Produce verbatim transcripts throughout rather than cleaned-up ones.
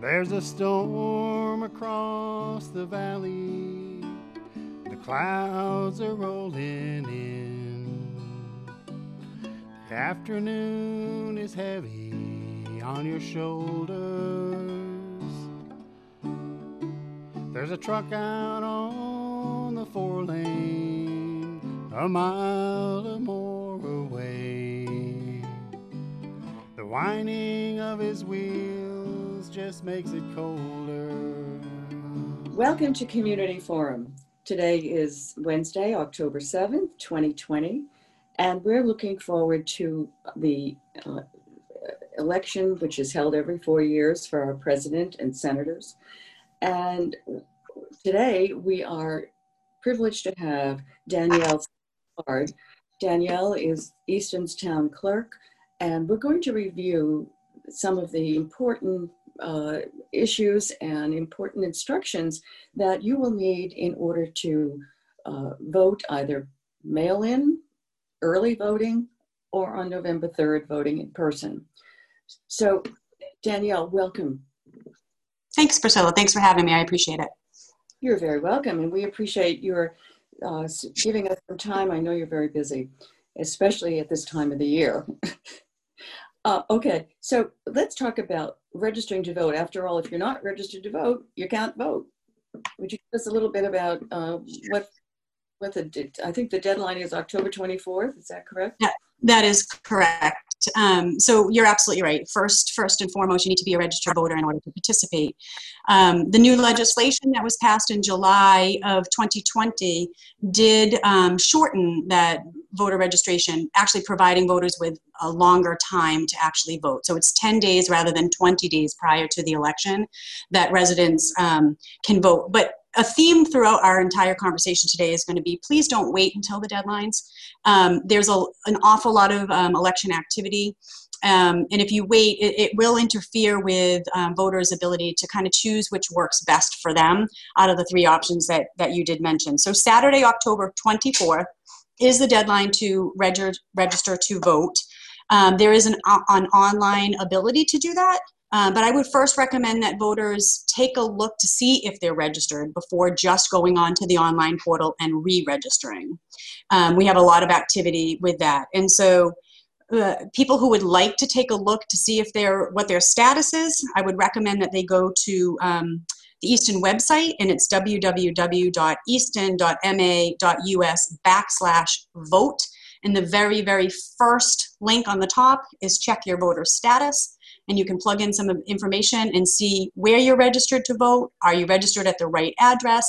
There's a storm across the valley, the clouds are rolling in. The afternoon is heavy on your shoulders. There's a truck out on the four lane, a mile or more away. The whining of his wheels just makes it colder. Welcome to Community Forum. Today is Wednesday, October seventh, twenty twenty, and we're looking forward to the uh, election, which is held every four years for our president and senators. And today we are privileged to have Danielle Sicard. Danielle is Easton's town clerk, and we're going to review some of the important Uh, issues and important instructions that you will need in order to uh, vote, either mail-in, early voting, or on November third, voting in person. So, Danielle, welcome. Thanks, Priscilla. Thanks for having me. I appreciate it. You're very welcome, and we appreciate your uh, giving us some time. I know you're very busy, especially at this time of the year. Uh, okay, so let's talk about registering to vote. After all, if you're not registered to vote, you can't vote. Would you tell us a little bit about uh, what, what the, I think the deadline is October twenty-fourth, is that correct? Yeah, that is correct. Um, so you're absolutely right. First, first and foremost, you need to be a registered voter in order to participate. Um, the new legislation that was passed in July of twenty twenty did um, shorten that voter registration, actually providing voters with a longer time to actually vote. So it's ten days rather than twenty days prior to the election that residents um, can vote. But a theme throughout our entire conversation today is going to be, please don't wait until the deadlines. Um, there's a, an awful lot of um, election activity. Um, and if you wait, it, it will interfere with um, voters' ability to kind of choose which works best for them out of the three options that, that you did mention. So Saturday, October twenty-fourth, is the deadline to register, register to vote. Um, there is an, an online ability to do that, uh, but I would first recommend that voters take a look to see if they're registered before just going on to the online portal and re-registering. Um, we have a lot of activity with that. And so uh, people who would like to take a look to see if they're, what their status is, I would recommend that they go to um, the Easton website, and it's w w w dot easton dot m a dot u s backslash vote. And the very, very first link on the top is check your voter status. And you can plug in some information and see where you're registered to vote. Are you registered at the right address?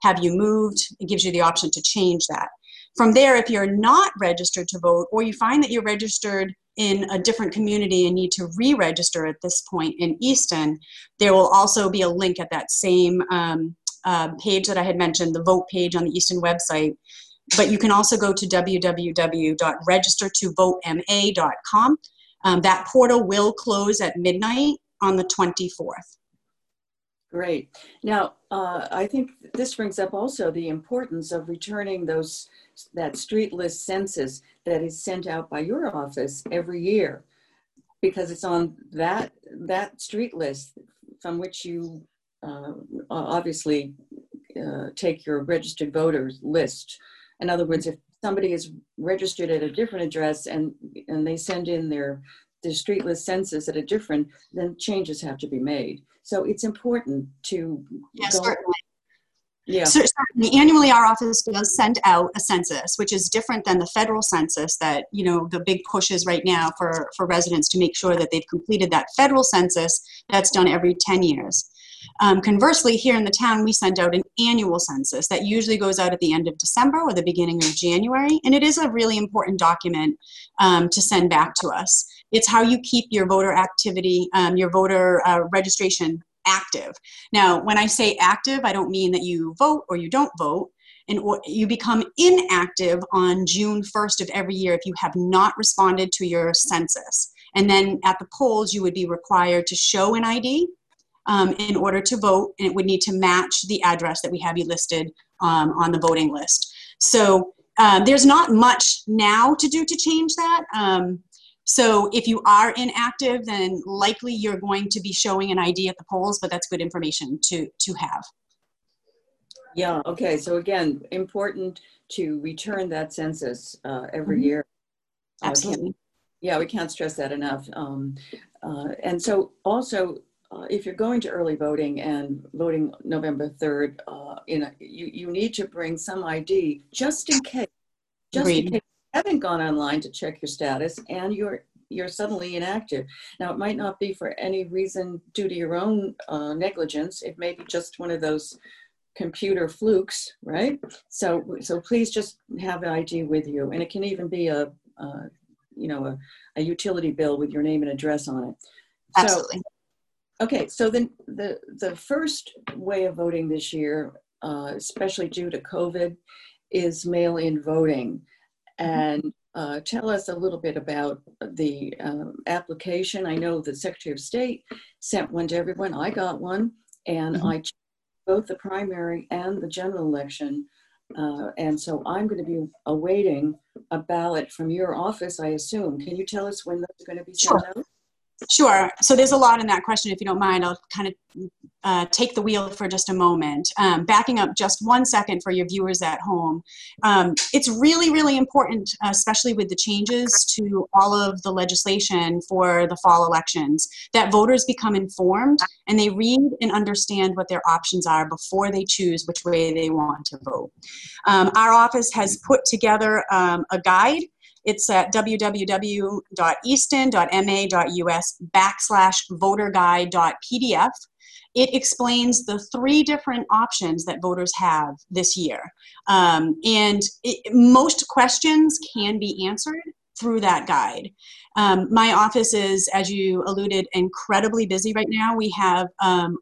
Have you moved? It gives you the option to change that. From there, if you're not registered to vote, or you find that you're registered in a different community and need to re-register at this point in Easton, there will also be a link at that same um, uh, page that I had mentioned, the vote page on the Easton website. But you can also go to w w w dot register to vote m a dot com. Um, that portal will close at midnight on the twenty-fourth. Great. Now, uh, I think this brings up also the importance of returning those that street list census that is sent out by your office every year, because it's on that that street list from which you uh, obviously uh, take your registered voters list. In other words, if somebody is registered at a different address and and they send in their their street list census at a different, then changes have to be made. So it's important to yes, go certainly. Yeah. So, certainly, annually our office does send out a census, which is different than the federal census that, you know, the big push is right now for, for residents to make sure that they've completed that federal census that's done every ten years. Um, conversely, here in the town, we send out an annual census that usually goes out at the end of December or the beginning of January, and it is a really important document um, to send back to us. It's how you keep your voter activity, um, your voter uh, registration active. Now, when I say active, I don't mean that you vote or you don't vote, and or you become inactive on June first of every year if you have not responded to your census. And then at the polls, you would be required to show an I D Um, in order to vote, and it would need to match the address that we have you listed um, on the voting list. So um, there's not much now to do to change that. Um, So if you are inactive, then likely you're going to be showing an I D at the polls, but that's good information to, to have. Yeah, okay, so again, important to return that census uh, every mm-hmm. year. Absolutely. Uh, yeah, we can't stress that enough. Um, uh, and so also, uh, if you're going to early voting and voting November third, uh, in a, you, you need to bring some I D just in case. Just Agreed. In case you haven't gone online to check your status and you're you're suddenly inactive. Now, it might not be for any reason due to your own uh, negligence. It may be just one of those computer flukes, right? So, so please just have an I D with you, and it can even be a, uh, you know, a, a utility bill with your name and address on it. Absolutely. So, okay, so then the the first way of voting this year, uh, especially due to COVID, is mail-in voting, and uh, tell us a little bit about the um, application. I know the Secretary of State sent one to everyone. I got one, and mm-hmm. I checked both the primary and the general election, uh, and so I'm going to be awaiting a ballot from your office, I assume. Can you tell us when those are going to be sent out? Sure. So there's a lot in that question. If you don't mind, I'll kind of uh, take the wheel for just a moment. Um, backing up just one second for your viewers at home. Um, it's really, really important, uh, especially with the changes to all of the legislation for the fall elections, that voters become informed and they read and understand what their options are before they choose which way they want to vote. Um, our office has put together um, a guide. It's at w w w dot easton dot m a dot u s backslash voter guide dot p d f. It explains the three different options that voters have this year. Um, and it, most questions can be answered through that guide. Um, my office is, as you alluded, incredibly busy right now. We have um,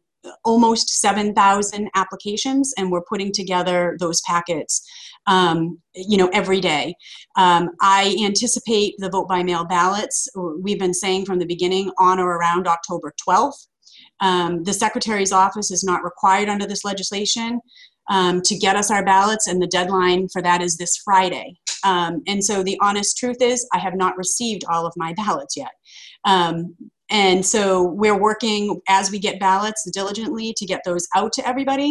almost seven thousand applications, and we're putting together those packets um, you know, every day. Um, I anticipate the vote by mail ballots, we've been saying from the beginning, on or around October twelfth. Um, the Secretary's office is not required under this legislation um, to get us our ballots, and the deadline for that is this Friday. Um, and so the honest truth is I have not received all of my ballots yet. Um, And so we're working as we get ballots diligently to get those out to everybody.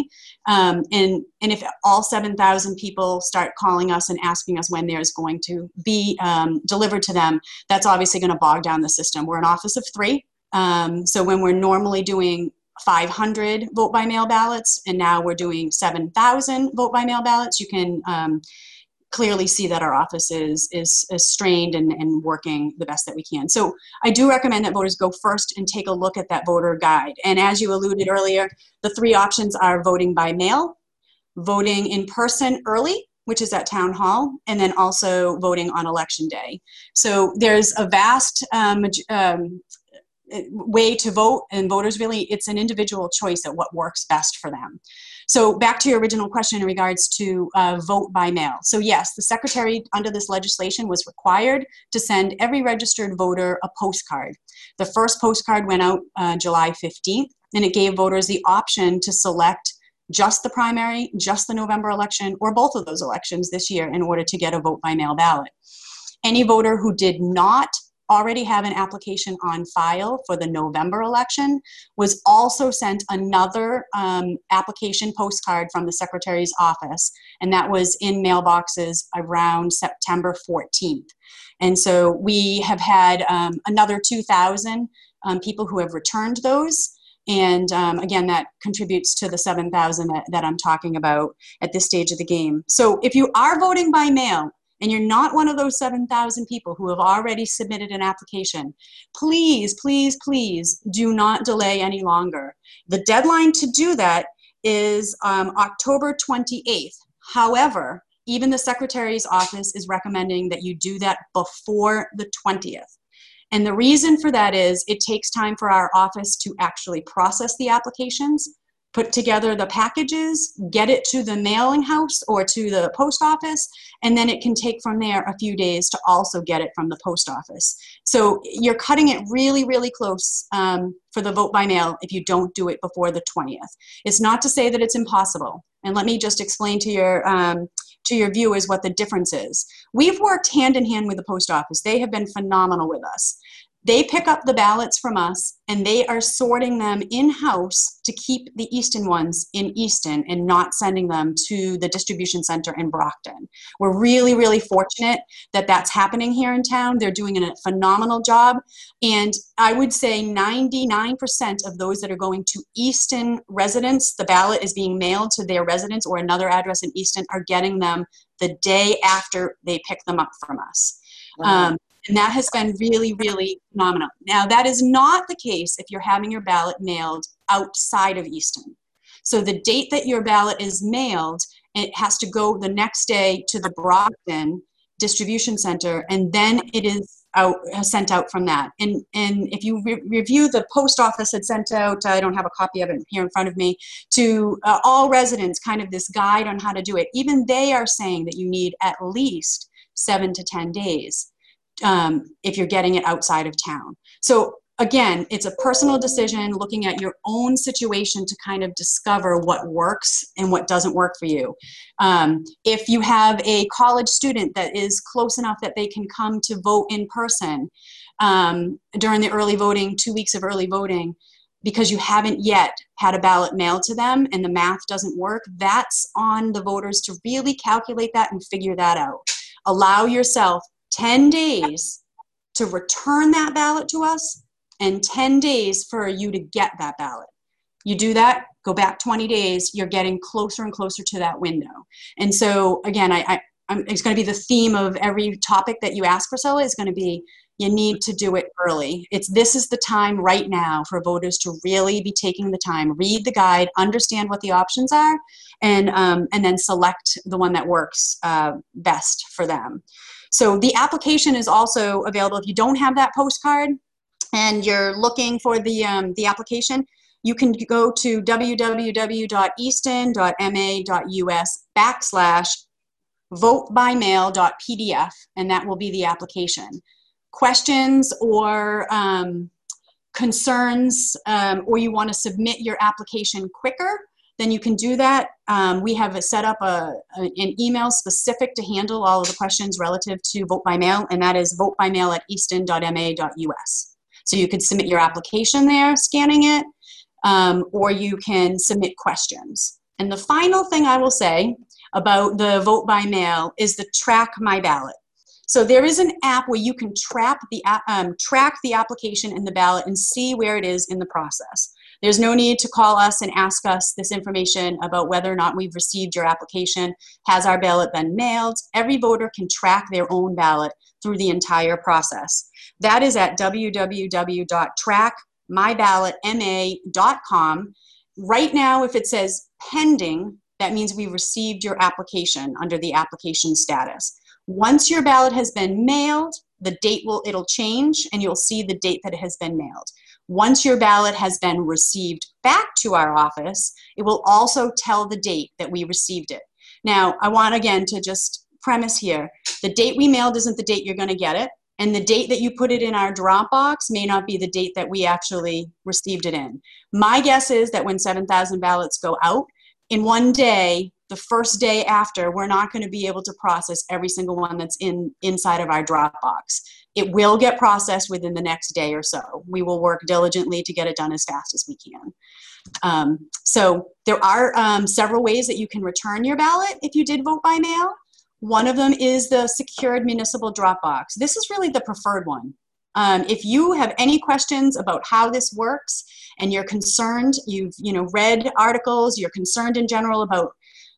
Um, and, and if all seven thousand people start calling us and asking us when there's going to be um, delivered to them, that's obviously going to bog down the system. We're an office of three. Um, so when we're normally doing five hundred vote by mail ballots, and now we're doing seven thousand vote by mail ballots, you can um, clearly see that our office is, is, is strained and, and working the best that we can. So I do recommend that voters go first and take a look at that voter guide. And as you alluded earlier, the three options are voting by mail, voting in person early, which is at town hall, and then also voting on election day. So there's a vast um, um, way to vote, and voters really, it's an individual choice at what works best for them. So back to your original question in regards to uh, vote by mail. So yes, the Secretary under this legislation was required to send every registered voter a postcard. The first postcard went out uh, July fifteenth, and it gave voters the option to select just the primary, just the November election, or both of those elections this year in order to get a vote by mail ballot. Any voter who did not already have an application on file for the November election was also sent another um, application postcard from the Secretary's office, and that was in mailboxes around September fourteenth. And so we have had um, another two thousand um, people who have returned those, and um, again, that contributes to the seven thousand that, that I'm talking about at this stage of the game. So if you are voting by mail, and you're not one of those seven thousand people who have already submitted an application, please, please, please do not delay any longer. The deadline to do that is um, October twenty-eighth. However, even the Secretary's office is recommending that you do that before the twentieth. And the reason for that is it takes time for our office to actually process the applications, put together the packages, get it to the mailing house or to the post office, and then it can take from there a few days to also get it from the post office. So you're cutting it really, really close um, for the vote by mail if you don't do it before the twentieth. It's not to say that it's impossible. And let me just explain to your, um, to your viewers what the difference is. We've worked hand in hand with the post office. They have been phenomenal with us. They pick up the ballots from us and they are sorting them in-house to keep the Easton ones in Easton and not sending them to the distribution center in Brockton. We're really, really fortunate that that's happening here in town. They're doing a phenomenal job. And I would say ninety-nine percent of those that are going to Easton residents, the ballot is being mailed to their residence or another address in Easton, are getting them the day after they pick them up from us. Wow. Um, And that has been really, really phenomenal. Now, that is not the case if you're having your ballot mailed outside of Easton. So the date that your ballot is mailed, it has to go the next day to the Brockton distribution center, and then it is out, sent out from that. And, and if you re review, the post office had sent out, I don't have a copy of it here in front of me, to uh, all residents, kind of this guide on how to do it. Even they are saying that you need at least seven to ten days. Um, if you're getting it outside of town. So again, it's a personal decision, looking at your own situation to kind of discover what works and what doesn't work for you. Um, if you have a college student that is close enough that they can come to vote in person um, during the early voting, two weeks of early voting, because you haven't yet had a ballot mailed to them and the math doesn't work, that's on the voters to really calculate that and figure that out. Allow yourself ten days to return that ballot to us and ten days for you to get that ballot. You do that, go back twenty days, you're getting closer and closer to that window. And so again, I, I, I'm, it's going to be the theme of every topic that you ask, Priscilla, is going to be, you need to do it early. It's, this is the time right now for voters to really be taking the time, read the guide, understand what the options are, and, um, and then select the one that works uh, best for them. So the application is also available. If you don't have that postcard and you're looking for the, um, the application, you can go to w w w dot easton dot m a dot u s backslash vote by mail dot p d f, and that will be the application. Questions or um, concerns, um, or you want to submit your application quicker, then you can do that. Um, we have set up a, a, an email specific to handle all of the questions relative to vote by mail, and that is vote by mail at easton dot m a dot u s. So you could submit your application there, scanning it, um, or you can submit questions. And the final thing I will say about the vote by mail is the Track My Ballot. So there is an app where you can track the, um, track the application and the ballot and see where it is in the process. There's no need to call us and ask us this information about whether or not we've received your application. Has our ballot been mailed? Every voter can track their own ballot through the entire process. That is at w w w dot track my ballot m a dot com. Right now, if it says pending, that means we received your application under the application status. Once your ballot has been mailed, the date will, it'll change, and you'll see the date that it has been mailed. Once your ballot has been received back to our office, it will also tell the date that we received it. Now, I want again to just premise here, the date we mailed isn't the date you're going to get it, and the date that you put it in our Dropbox may not be the date that we actually received it in. My guess is that when seven thousand ballots go out, in one day, the first day after, we're not going to be able to process every single one that's in inside of our Dropbox. It will get processed within the next day or so. We will work diligently to get it done as fast as we can. Um, so there are um, several ways that you can return your ballot if you did vote by mail. One of them is the secured municipal Dropbox. This is really the preferred one. Um, if you have any questions about how this works and you're concerned, you've you know read articles, you're concerned in general about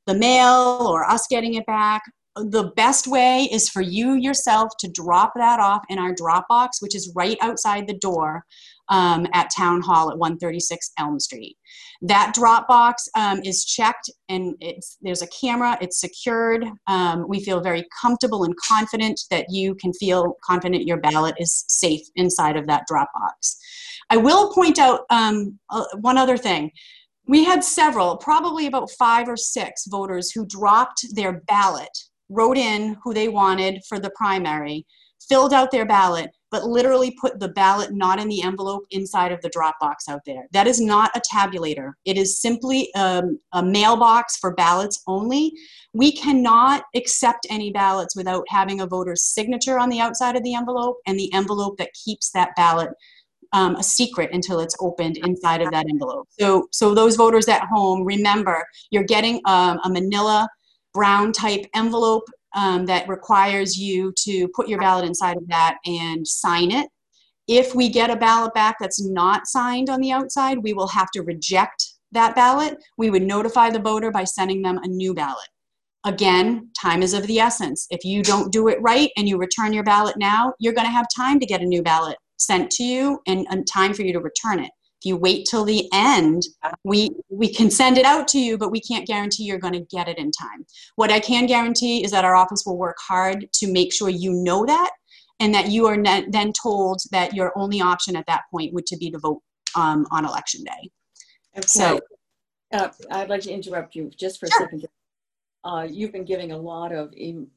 the mail or us getting it back, the best way is for you yourself to drop that off in our Dropbox, which is right outside the door um, at Town Hall at one thirty-six Elm Street. That Dropbox um, is checked, and it's, there's a camera, it's secured. Um, we feel very comfortable and confident that you can feel confident your ballot is safe inside of that Dropbox. I will point out um, uh, one other thing. We had several, probably about five or six voters who dropped their ballot, wrote in who they wanted for the primary, filled out their ballot, but literally put the ballot not in the envelope inside of the drop box out there. That is not a tabulator. It is simply um, a mailbox for ballots only. We cannot accept any ballots without having a voter's signature on the outside of the envelope, and the envelope that keeps that ballot um, a secret until it's opened inside of that envelope. So, so those voters at home, remember, you're getting um, a manila brown type envelope Um, that requires you to put your ballot inside of that and sign it. If we get a ballot back that's not signed on the outside, we will have to reject that ballot. We would notify the voter by sending them a new ballot. Again, time is of the essence. If you don't do it right and you return your ballot now, you're going to have time to get a new ballot sent to you and, and time for you to return it. If you wait till the end, we, we can send it out to you, but we can't guarantee you're going to get it in time. What I can guarantee is that our office will work hard to make sure you know that, and that you are then told that your only option at that point would to be to vote um, on election day. Okay. So, uh, I'd like to interrupt you just for sure. a second. Uh, you've been giving a lot of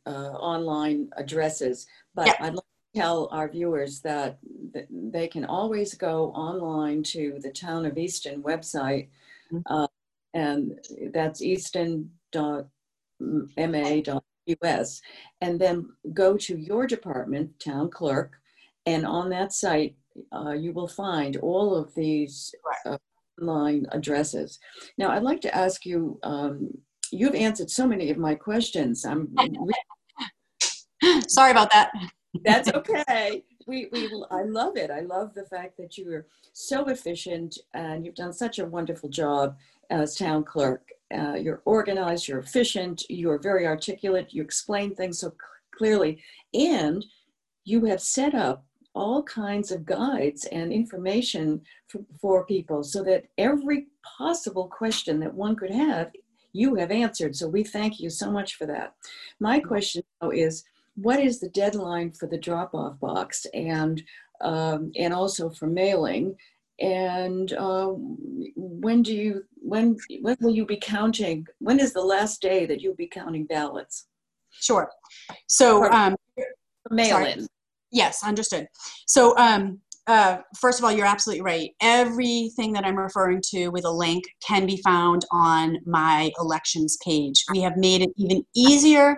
uh, online addresses, but yeah. I'd like tell our viewers that they can always go online to the Town of Easton website, uh, and that's easton dot m a dot u s, and then go to your department, town clerk, and on that site uh, you will find all of these uh, online addresses. Now I'd like to ask you, um, you've answered so many of my questions. I'm sorry about that. That's okay. We, we, I love it. I love the fact that you are so efficient and you've done such a wonderful job as town clerk. Uh, you're organized, you're efficient, you're very articulate, you explain things so clearly, and you have set up all kinds of guides and information for, for people so that every possible question that one could have, you have answered. So we thank you so much for that. My question though is, what is the deadline for the drop-off box and um, and also for mailing? And uh, when do you when when will you be counting? When is the last day that you'll be counting ballots? Sure. So um, mail-in. Yes, understood. So um, uh, first of all, you're absolutely right. Everything that I'm referring to with a link can be found on my elections page. We have made it even easier.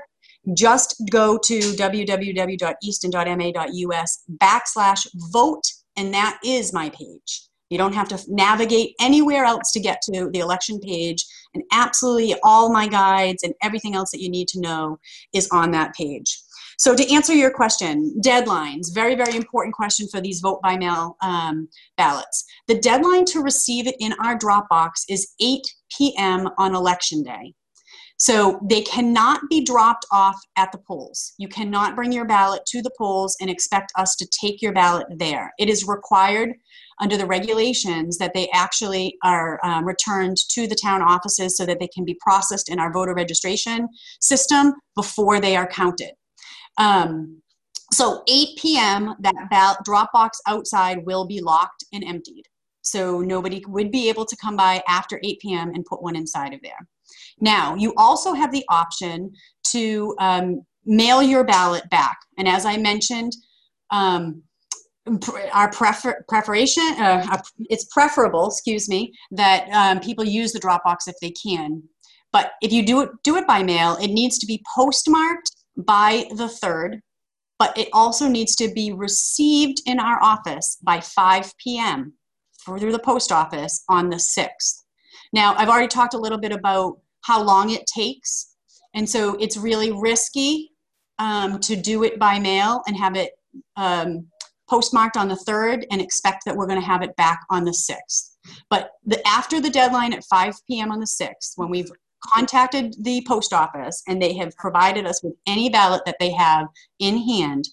Just go to w w w dot easton dot m a dot u s backslash vote, and that is my page. You don't have to navigate anywhere else to get to the election page, and absolutely all my guides and everything else that you need to know is on that page. So to answer your question, deadlines, very, very important question for these vote by mail um, ballots. The deadline to receive it in our drop box is eight p m on election day. So they cannot be dropped off at the polls. You cannot bring your ballot to the polls and expect us to take your ballot there. It is required under the regulations that they actually are um, returned to the town offices so that they can be processed in our voter registration system before they are counted. Um, so eight p m, that ballot drop box outside will be locked and emptied. So nobody would be able to come by after eight p m and put one inside of there. Now, you also have the option to um, mail your ballot back. And as I mentioned, um, our prefer preparation, uh, our, it's preferable, excuse me, that um, people use the drop box if they can. But if you do it, do it by mail, it needs to be postmarked by the third, but it also needs to be received in our office by five p m through the post office on the sixth. Now, I've already talked a little bit about how long it takes, and so it's really risky um, to do it by mail and have it um, postmarked on the third and expect that we're going to have it back on the sixth. But the, after the deadline at five p m on the sixth, when we've contacted the post office and they have provided us with any ballot that they have in hand,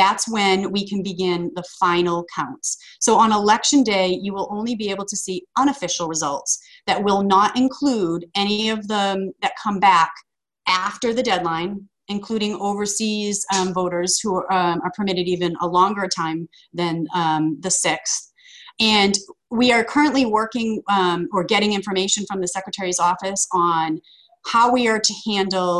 that's when we can begin the final counts. So on election day, you will only be able to see unofficial results that will not include any of them that come back after the deadline, including overseas um, voters who are, um, are permitted even a longer time than um, the sixth. And we are currently working um, or getting information from the Secretary's office on how we are to handle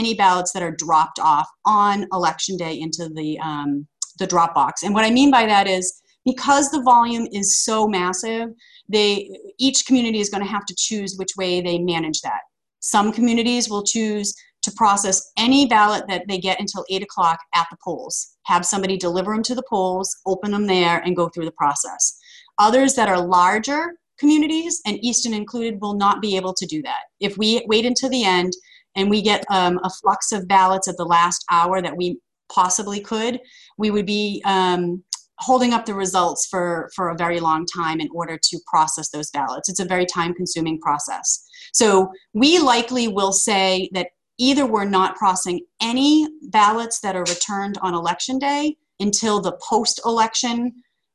any ballots that are dropped off on election day into the um, the Dropbox. And what I mean by that is, because the volume is so massive, they each community is going to have to choose which way they manage that. Some communities will choose to process any ballot that they get until eight o'clock at the polls, have somebody deliver them to the polls, open them there, and go through the process. Others that are larger communities, and Easton included, will not be able to do that. If we wait until the end and we get um, a flux of ballots at the last hour that we possibly could, we would be um, holding up the results for, for a very long time in order to process those ballots. It's a very time-consuming process. So we likely will say that either we're not processing any ballots that are returned on election day until the post-election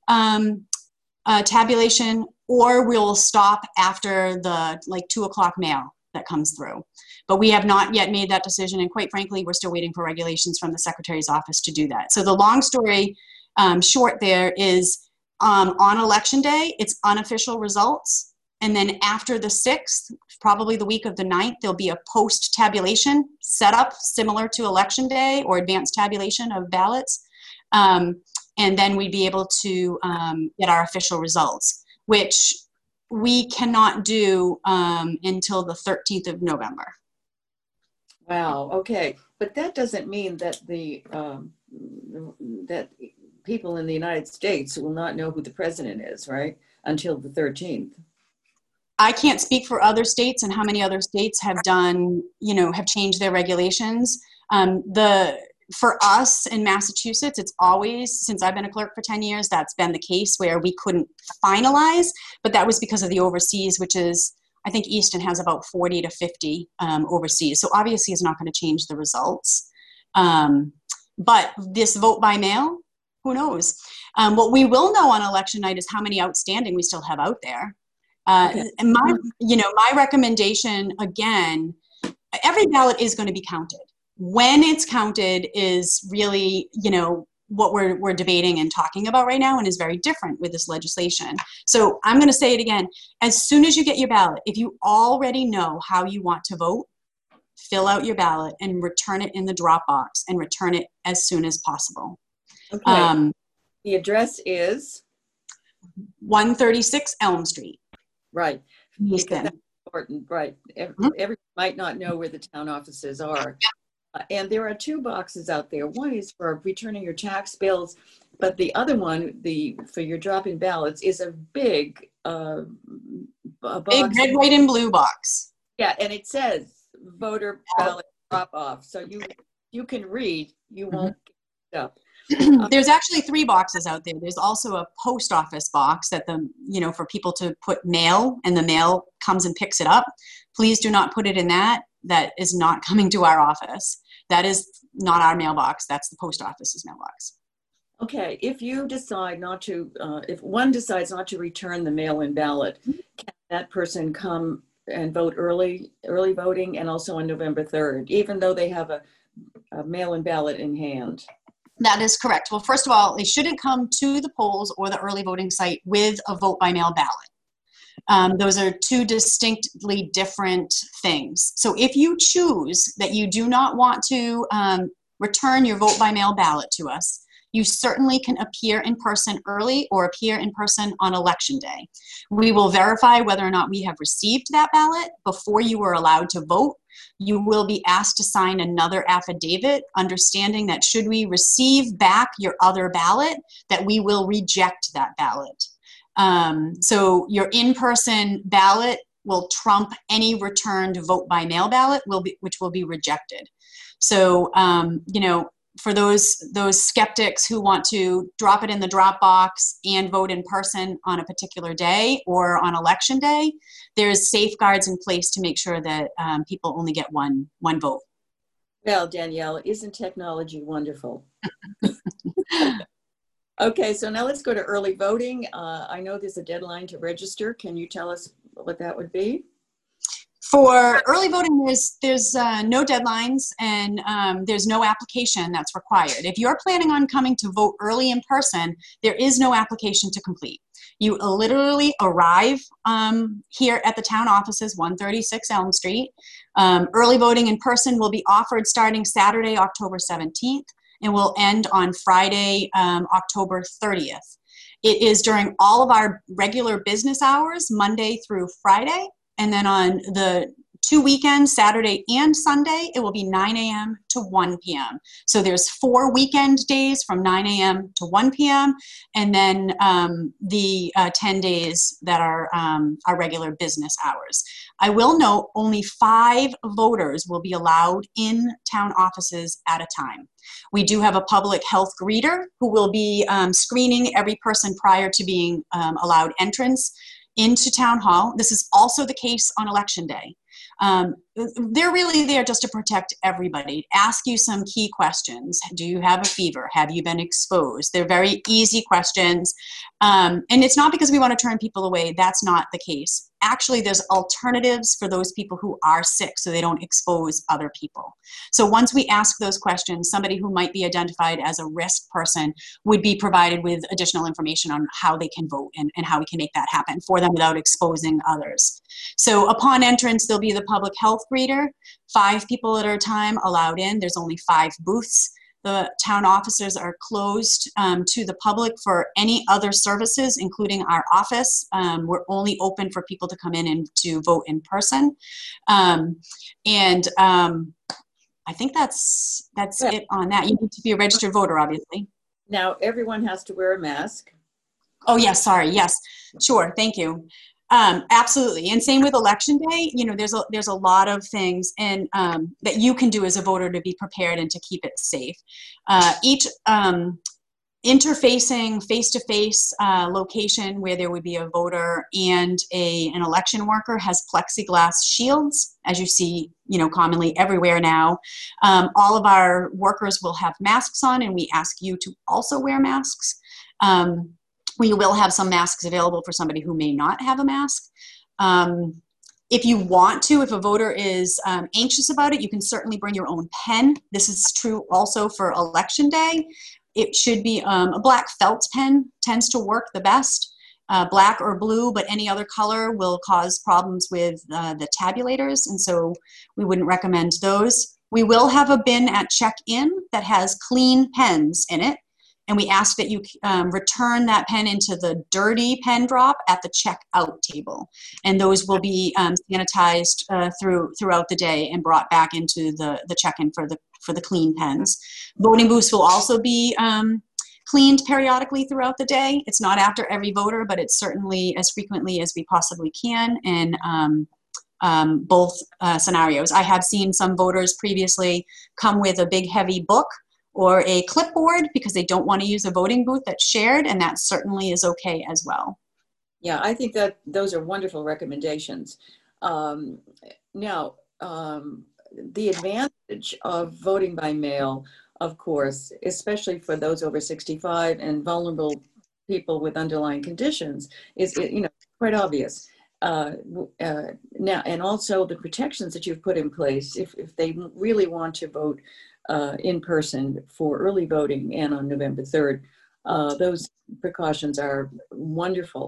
um, uh, tabulation, or we'll stop after the like two o'clock mail that comes through. But we have not yet made that decision, and quite frankly, we're still waiting for regulations from the Secretary's office to do that. So the long story um, short there is um, on election day, it's unofficial results. And then after the sixth, probably the week of the ninth, there'll be a post-tabulation set up similar to election day or advanced tabulation of ballots. Um, and then we'd be able to um, get our official results, which we cannot do um, until the thirteenth of November. Wow, okay. But that doesn't mean that the um, that people in the United States will not know who the president is, right, until the thirteenth. I can't speak for other states and how many other states have done, you know, have changed their regulations. Um, the for us in Massachusetts, it's always, since I've been a clerk for ten years, that's been the case where we couldn't finalize, but that was because of the overseas, which is, I think Easton has about forty to fifty um, overseas. So obviously it's not going to change the results. Um, but this vote by mail, who knows? Um, what we will know on election night is how many outstanding we still have out there. Uh, okay. And my, you know, my recommendation, again, every ballot is going to be counted. When it's counted is really, you know, what we're, we're debating and talking about right now, and is very different with this legislation. So I'm going to say it again. As soon as you get your ballot, if you already know how you want to vote, fill out your ballot and return it in the Dropbox, and return it as soon as possible. Okay. Um, the address is? one thirty-six Elm Street. Right, because that's important, right. Everyone might not know where the town offices are. Uh, and there are two boxes out there. One is for returning your tax bills, but the other one, the for your drop-in ballots, is a big uh, box. Big red, white, and blue box. Yeah, and it says voter ballot drop-off. So you, you can read, you won't get it up. There's actually three boxes out there. There's also a post office box that the, you know, for people to put mail, and the mail comes and picks it up. Please do not put it in that. That is not coming to our office. That is not our mailbox. That's the post office's mailbox. Okay. If you decide not to, uh, if one decides not to return the mail-in ballot, can that person come and vote early, early voting, and also on November third, even though they have a, a mail-in ballot in hand? That is correct. Well, first of all, they shouldn't come to the polls or the early voting site with a vote-by-mail ballot. Um, those are two distinctly different things. So if you choose that you do not want to um, return your vote-by-mail ballot to us, you certainly can appear in person early or appear in person on election day. We will verify whether or not we have received that ballot before you were allowed to vote. You will be asked to sign another affidavit, understanding that should we receive back your other ballot, that we will reject that ballot. Um, so your in-person ballot will trump any returned vote-by-mail ballot, will be, which will be rejected. So, um, you know, for those those skeptics who want to drop it in the Dropbox and vote in person on a particular day or on election day, there's safeguards in place to make sure that um, people only get one one vote. Well, Danielle, isn't technology wonderful? Okay, so now let's go to early voting. Uh, I know there's a deadline to register. Can you tell us what that would be? For early voting, there's, there's uh, no deadlines, and um, there's no application that's required. If you're planning on coming to vote early in person, there is no application to complete. You literally arrive um, here at the town offices, one thirty-six Elm Street. Um, early voting in person will be offered starting Saturday, October seventeenth, and will end on Friday, um, October thirtieth. It is during all of our regular business hours, Monday through Friday, and then on the two weekends, Saturday and Sunday, it will be nine A M to one P M So there's four weekend days from nine A M to one P M and then um, the uh, ten days that are um, our regular business hours. I will note only five voters will be allowed in town offices at a time. We do have a public health greeter who will be um, screening every person prior to being um, allowed entrance into town hall. This is also the case on election day. Um, they're really there just to protect everybody, ask you some key questions. Do you have a fever? Have you been exposed? They're very easy questions. Um, and it's not because we want to turn people away. That's not the case. Actually, there's alternatives for those people who are sick so they don't expose other people. So once we ask those questions, somebody who might be identified as a risk person would be provided with additional information on how they can vote and, and how we can make that happen for them without exposing others. So upon entrance, there'll be the public health greeter, five people at a time allowed in. There's only five booths. The town offices are closed um, to the public for any other services, including our office. Um, we're only open for people to come in and to vote in person. Um, and um, I think that's that's yeah. it on that. You need to be a registered voter, obviously. Now, everyone has to wear a mask. Oh, yes. Yeah, sorry. Yes. Sure. Thank you. Um, absolutely. And same with election day, you know, there's a, there's a lot of things and um, that you can do as a voter to be prepared and to keep it safe. Uh, each um, interfacing face-to-face uh, location where there would be a voter and a, an election worker has plexiglass shields, as you see, you know, commonly everywhere now. Um, all of our workers will have masks on and we ask you to also wear masks. Um, We will have some masks available for somebody who may not have a mask. Um, if you want to, if a voter is um, anxious about it, you can certainly bring your own pen. This is true also for election day. It should be um, a black felt pen, tends to work the best. Uh, black or blue, but any other color will cause problems with uh, the tabulators, and so we wouldn't recommend those. We will have a bin at check-in that has clean pens in it. And we ask that you um, return that pen into the dirty pen drop at the checkout table. And those will be um, sanitized uh, through, throughout the day and brought back into the, the check-in for the, for the clean pens. Voting booths will also be um, cleaned periodically throughout the day. It's not after every voter, but it's certainly as frequently as we possibly can in um, um, both uh, scenarios. I have seen some voters previously come with a big heavy book or a clipboard because they don't want to use a voting booth that's shared, and that certainly is okay as well. Yeah, I think that those are wonderful recommendations. Um, now, um, the advantage of voting by mail, of course, especially for those over sixty-five and vulnerable people with underlying conditions, is, you know, quite obvious. Uh, uh, now, and also the protections that you've put in place, if, if they really want to vote Uh, in person for early voting and on November third. Uh, those precautions are wonderful.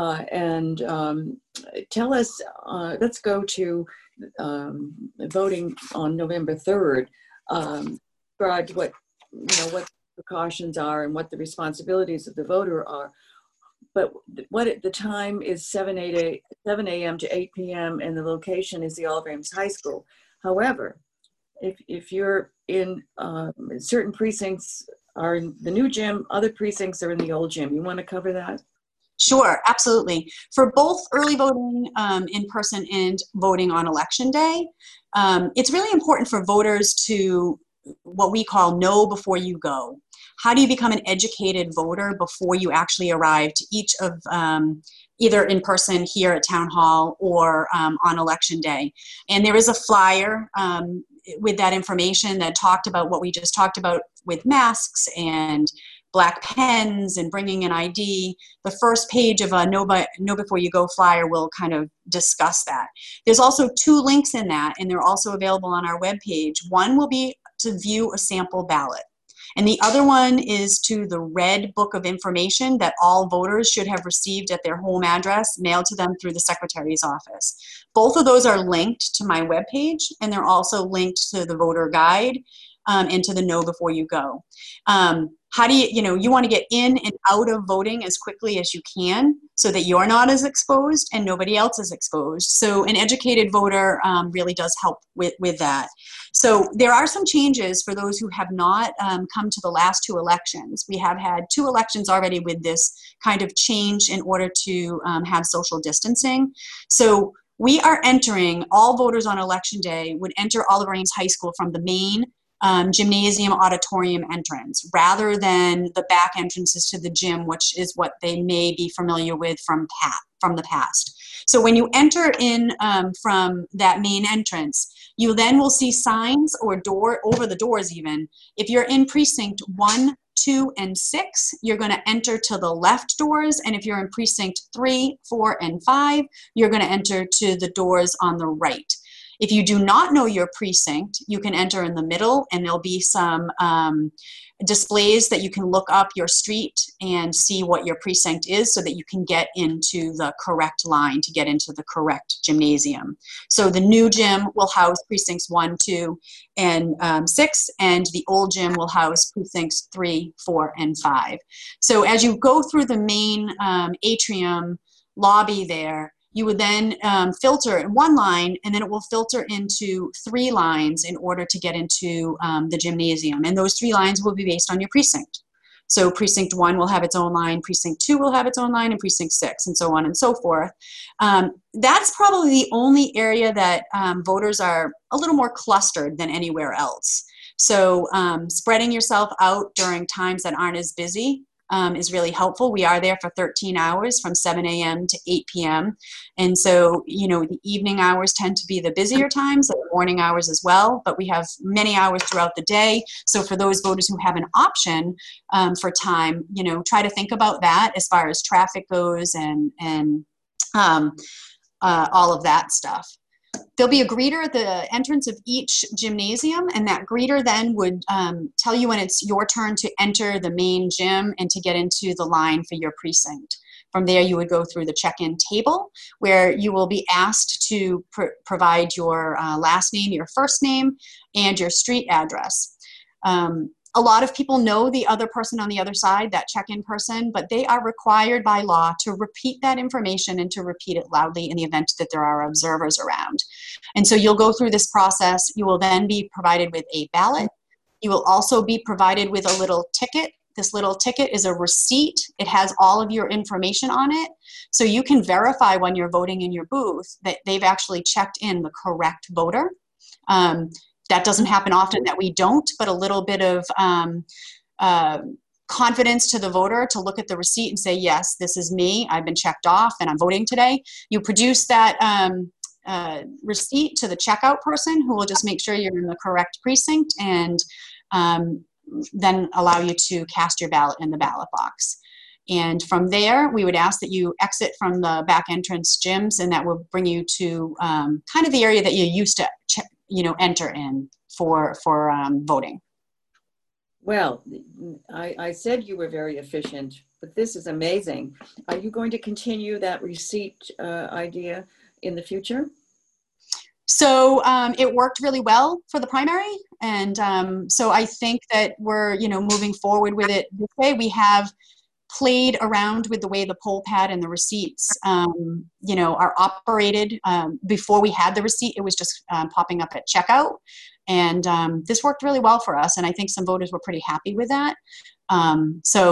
Uh, and um, tell us, uh, let's go to um, voting on November third. Um, describe what, you know, what the precautions are and what the responsibilities of the voter are. But what at the time is seven a.m. to eight P M and the location is the Oliver Ames High School. However, If if you're in uh, certain precincts are in the new gym, other precincts are in the old gym. You want to cover that? Sure, absolutely. For both early voting um, in person and voting on election day, um, it's really important for voters to what we call know before you go. How do you become an educated voter before you actually arrive to each of um, either in person here at Town Hall or um, on election day? And there is a flyer Um, with that information that talked about what we just talked about with masks and black pens and bringing an I D, the first page of a Know Before You Go flyer will kind of discuss that. There's also two links in that, and they're also available on our webpage. One will be to view a sample ballot, and the other one is to the red book of information that all voters should have received at their home address, mailed to them through the secretary's office. Both of those are linked to my webpage, and they're also linked to the voter guide um, and to the no before you go. Um, how do you, you know, you want to get in and out of voting as quickly as you can so that you're not as exposed and nobody else is exposed. So an educated voter um, really does help with, with that. So there are some changes for those who have not um, come to the last two elections. We have had two elections already with this kind of change in order to um, have social distancing. So we are entering, all voters on election day would enter Oliver Ames High School from the main um, gymnasium auditorium entrance rather than the back entrances to the gym, which is what they may be familiar with from, pat, from the past. So when you enter in um, from that main entrance, you then will see signs or door over the doors even. If you're in precinct one, two, and six, you're going to enter to the left doors. And if you're in precinct three, four, and five, you're going to enter to the doors on the right. If you do not know your precinct, you can enter in the middle, and there'll be some um, displays that you can look up your street and see what your precinct is so that you can get into the correct line to get into the correct gymnasium. So the new gym will house precincts one, two, and um, six, and the old gym will house precincts three, four, and five. So as you go through the main um, atrium lobby there, you would then um, filter in one line, and then it will filter into three lines in order to get into um, the gymnasium. And those three lines will be based on your precinct. So precinct one will have its own line, precinct two will have its own line, and precinct six, and so on and so forth. Um, that's probably the only area that um, voters are a little more clustered than anywhere else. So um, spreading yourself out during times that aren't as busy Um, is really helpful. We are there for thirteen hours from seven A M to eight P M And so, you know, the evening hours tend to be the busier times, the morning hours as well, but we have many hours throughout the day. So for those voters who have an option um, for time, you know, try to think about that as far as traffic goes and, and um, uh, all of that stuff. There'll be a greeter at the entrance of each gymnasium, and that greeter then would um, tell you when it's your turn to enter the main gym and to get into the line for your precinct. From there, you would go through the check-in table where you will be asked to pr provide your uh, last name, your first name, and your street address. Um, A lot of people know the other person on the other side, that check-in person, but they are required by law to repeat that information and to repeat it loudly in the event that there are observers around. And so you'll go through this process. You will then be provided with a ballot. You will also be provided with a little ticket. This little ticket is a receipt. It has all of your information on it. So you can verify when you're voting in your booth that they've actually checked in the correct voter. Um, That doesn't happen often that we don't, but a little bit of um, uh, confidence to the voter to look at the receipt and say, yes, this is me, I've been checked off and I'm voting today. You produce that um, uh, receipt to the checkout person who will just make sure you're in the correct precinct and um, then allow you to cast your ballot in the ballot box. And from there, we would ask that you exit from the back entrance gyms, and that will bring you to um, kind of the area that you're used to check. you know, enter in for, for um, voting. Well, I, I said you were very efficient, but this is amazing. Are you going to continue that receipt uh, idea in the future? So um, it worked really well for the primary. And um, so I think that we're, you know, moving forward with it this way. We have played around with the way the poll pad and the receipts, um, you know, are operated. Um, before we had the receipt, it was just um, popping up at checkout. And um, this worked really well for us. And I think some voters were pretty happy with that. Um, so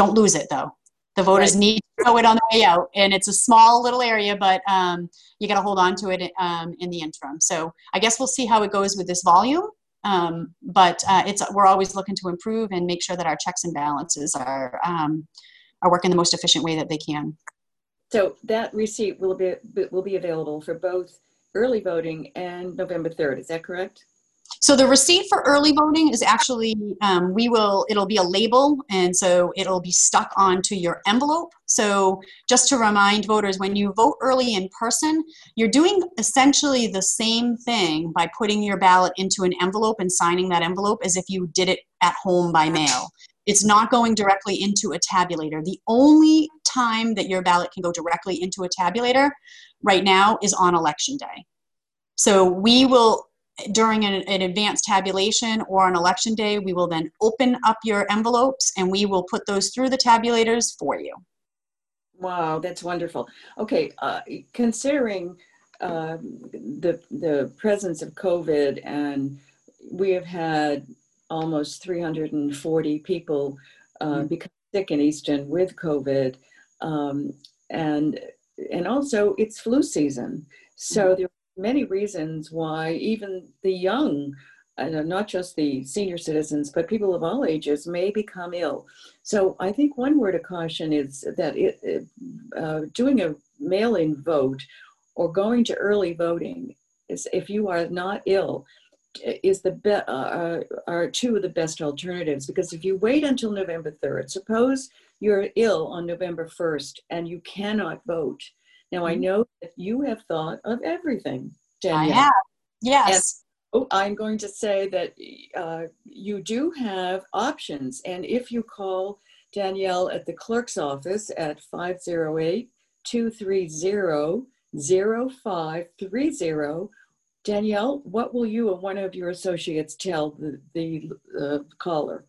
don't lose it, though. The voters right. need to know it on the way out. And it's a small little area, but um, you got to hold on to it um, in the interim. So I guess we'll see how it goes with this volume. Um, but uh, it's, we're always looking to improve and make sure that our checks and balances are, um, are working the most efficient way that they can. So that receipt will be, will be available for both early voting and November third, is that correct? So the receipt for early voting is actually, um, we will, it'll be a label, and so it'll be stuck onto your envelope. So just to remind voters, when you vote early in person, you're doing essentially the same thing by putting your ballot into an envelope and signing that envelope as if you did it at home by mail. It's not going directly into a tabulator. The only time that your ballot can go directly into a tabulator right now is on election day. So we will during an, an advanced tabulation or on election day, we will then open up your envelopes and we will put those through the tabulators for you. Wow, that's wonderful. Okay, uh, considering uh, the, the presence of COVID, and we have had almost three hundred forty people uh, mm-hmm. become sick in Easton with COVID, um, and and also it's flu season. So mm-hmm. there are many reasons why even the young, and not just the senior citizens, but people of all ages may become ill. So I think one word of caution is that it, it, uh, doing a mail-in vote or going to early voting is, if you are not ill, is the be uh, are two of the best alternatives, because if you wait until November third, suppose you're ill on November first and you cannot vote. Now, I know that you have thought of everything, Danielle. I have, yes. And, oh, I'm going to say that uh, you do have options. And if you call Danielle at the clerk's office at five oh eight, two three zero, zero five three zero, Danielle, what will you or one of your associates tell the, the uh, caller?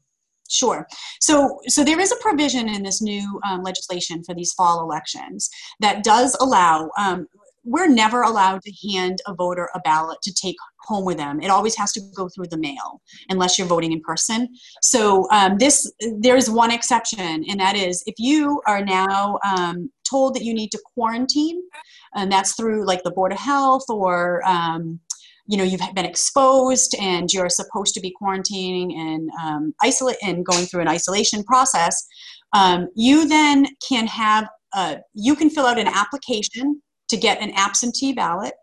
Sure. So, so there is a provision in this new um, legislation for these fall elections that does allow, um, we're never allowed to hand a voter a ballot to take home with them. It always has to go through the mail unless you're voting in person. So um, this, there's one exception, and that is if you are now um, told that you need to quarantine, and that's through like the Board of Health, or um, you know, you've been exposed and you're supposed to be quarantining and um, isolate and going through an isolation process, um, you then can have, a, you can fill out an application to get an absentee ballot,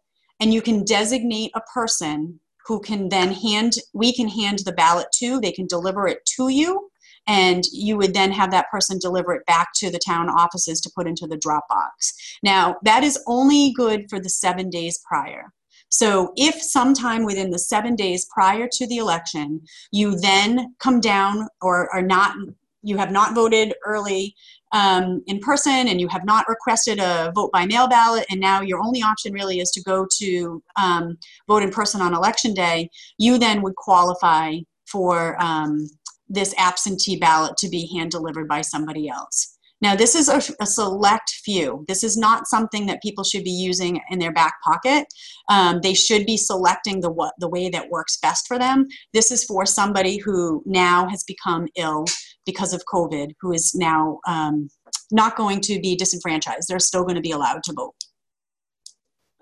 and you can designate a person who can then hand, we can hand the ballot to, they can deliver it to you, and you would then have that person deliver it back to the town offices to put into the drop box. Now, that is only good for the seven days prior. So if sometime within the seven days prior to the election, you then come down or are not, you have not voted early um, in person, and you have not requested a vote by mail ballot, and now your only option really is to go to um, vote in person on election day, you then would qualify for um, this absentee ballot to be hand delivered by somebody else. Now, this is a, a select few. This is not something that people should be using in their back pocket. Um, they should be selecting the, what, the way that works best for them. This is for somebody who now has become ill because of COVID, who is now um, not going to be disenfranchised. They're still going to be allowed to vote.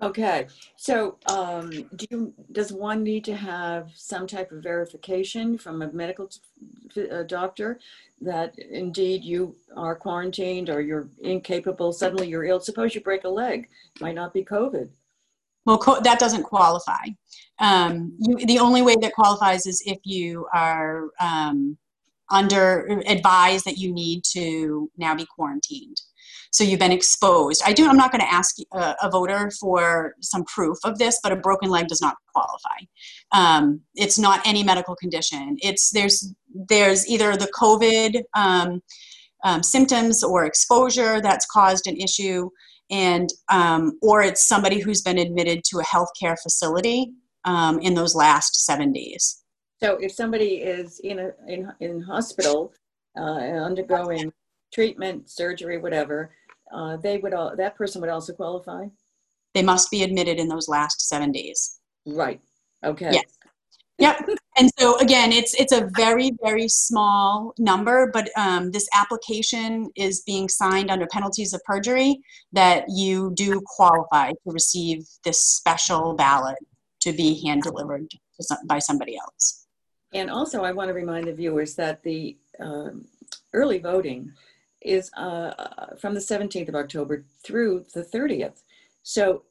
Okay. So um, do you, does one need to have some type of verification from a medical a doctor that indeed you are quarantined or you're incapable, suddenly you're ill? Suppose you break a leg. It might not be COVID. Well, co that doesn't qualify. Um, you, the only way that qualifies is if you are um, under advised that you need to now be quarantined. So you've been exposed. I do, I'm not going to ask a, a voter for some proof of this, but a broken leg does not qualify. Um, it's not any medical condition. It's, there's, there's either the COVID um, um, symptoms or exposure that's caused an issue, and, um, or it's somebody who's been admitted to a healthcare facility um, in those last seven days. So if somebody is in a, in, in hospital uh, undergoing treatment, surgery, whatever, uh, they would all, that person would also qualify? They must be admitted in those last seven days. Right. Okay. Yes. Yep. And so again, it's it's a very, very small number, but um, this application is being signed under penalties of perjury that you do qualify to receive this special ballot to be hand delivered to some, by somebody else. And also, I want to remind the viewers that the um, early voting is uh, from the seventeenth of October through the thirtieth. So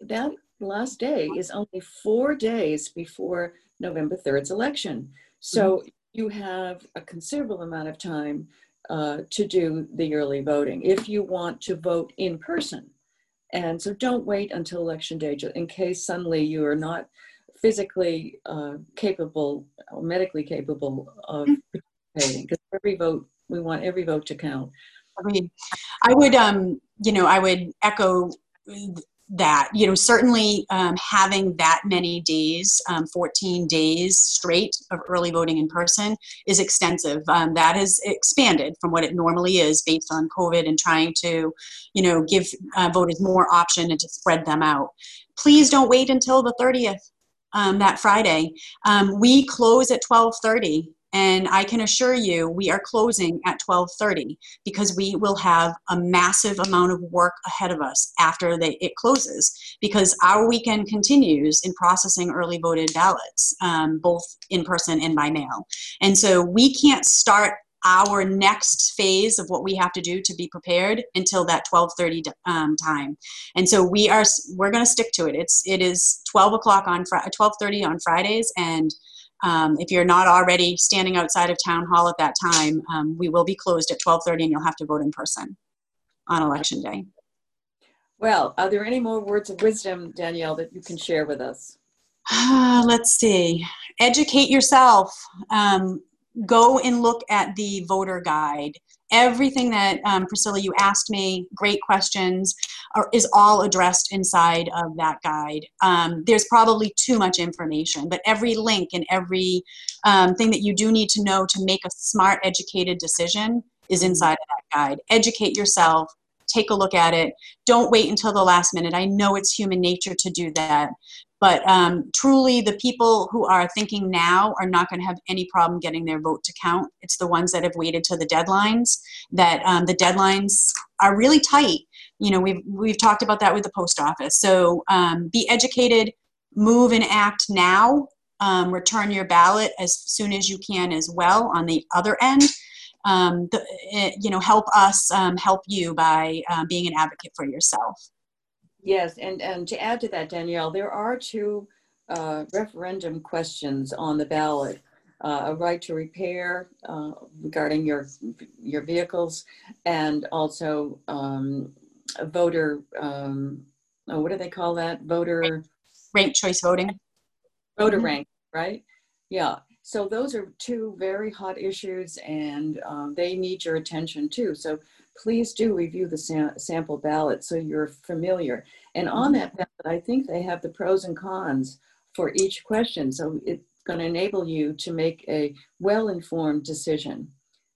that last day is only four days before November third's election. So mm-hmm. you have a considerable amount of time uh, to do the early voting if you want to vote in person. And so don't wait until election day in case suddenly you are not physically uh, capable or medically capable of participating, because every vote, we want every vote to count. I mean, I would, um, you know, I would echo that, you know, certainly um, having that many days, um, fourteen days straight of early voting in person is extensive. Um, that has expanded from what it normally is based on COVID and trying to, you know, give uh, voters more option and to spread them out. Please don't wait until the thirtieth, um, that Friday. Um, we close at twelve thirty. And I can assure you we are closing at twelve thirty because we will have a massive amount of work ahead of us after they, it closes, because our weekend continues in processing early voted ballots, um, both in person and by mail. And so we can't start our next phase of what we have to do to be prepared until that twelve thirty um, time. And so we are, we're going to stick to it. It's, it is twelve o'clock on Friday, twelve thirty on Fridays, and Um, if you're not already standing outside of town hall at that time, um, we will be closed at twelve thirty and you'll have to vote in person on election day. Well, are there any more words of wisdom, Danielle, that you can share with us? Uh, let's see. Educate yourself. Um, go and look at the voter guide. Everything that, um, Priscilla, you asked me, great questions, are, is all addressed inside of that guide. Um, there's probably too much information, but every link and every um, thing that you do need to know to make a smart, educated decision is inside of that guide. Educate yourself. Take a look at it. Don't wait until the last minute. I know it's human nature to do that, but um, truly the people who are thinking now are not going to have any problem getting their vote to count. It's the ones that have waited till the deadlines, that um, the deadlines are really tight. You know, we've, we've talked about that with the post office. So um, be educated, move and act now, um, return your ballot as soon as you can as well on the other end. Um, the, it, you know, help us um, help you by uh, being an advocate for yourself. Yes, and, and to add to that, Danielle, there are two uh, referendum questions on the ballot. Uh, a right to repair uh, regarding your your vehicles, and also um, a voter, um, oh, what do they call that? Voter? Ranked choice voting. Voter mm-hmm. rank, right? Yeah. So those are two very hot issues, and um, they need your attention too. So please do review the sam sample ballot so you're familiar. And on that ballot, I think they have the pros and cons for each question. So it's going to enable you to make a well-informed decision.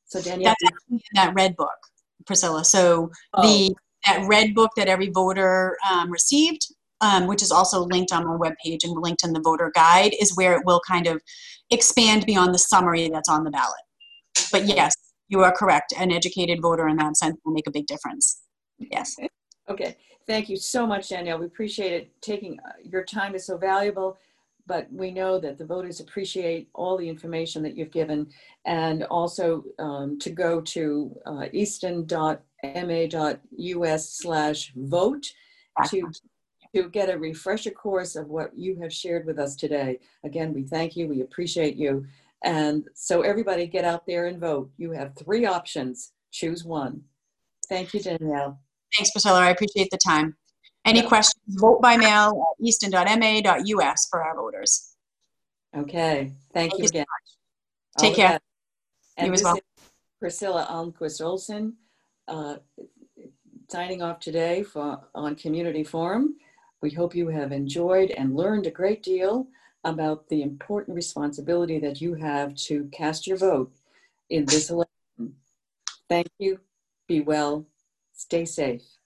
So Danielle. That's actually in that red book, Priscilla. So oh. the that red book that every voter um, received, um, which is also linked on our webpage and linked in the voter guide, is where it will kind of expand beyond the summary that's on the ballot. But yes, you are correct. An educated voter in that sense will make a big difference. Yes. Okay. Thank you so much, Danielle. We appreciate it. Taking uh, your time is so valuable, but we know that the voters appreciate all the information that you've given, and also um, to go to uh, easton dot m a dot u s slash vote to to get a refresher course of what you have shared with us today. Again, we thank you, we appreciate you. And so everybody get out there and vote. You have three options, choose one. Thank you, Danielle. Thanks, Priscilla, I appreciate the time. Any questions, vote by mail at easton dot m a dot u s for our voters. Okay, thank, thank you, you again. So take care. And you as well. Priscilla Almquist Olson, uh, signing off today for, on Community Forum. We hope you have enjoyed and learned a great deal about the important responsibility that you have to cast your vote in this election. Thank you, be well, stay safe.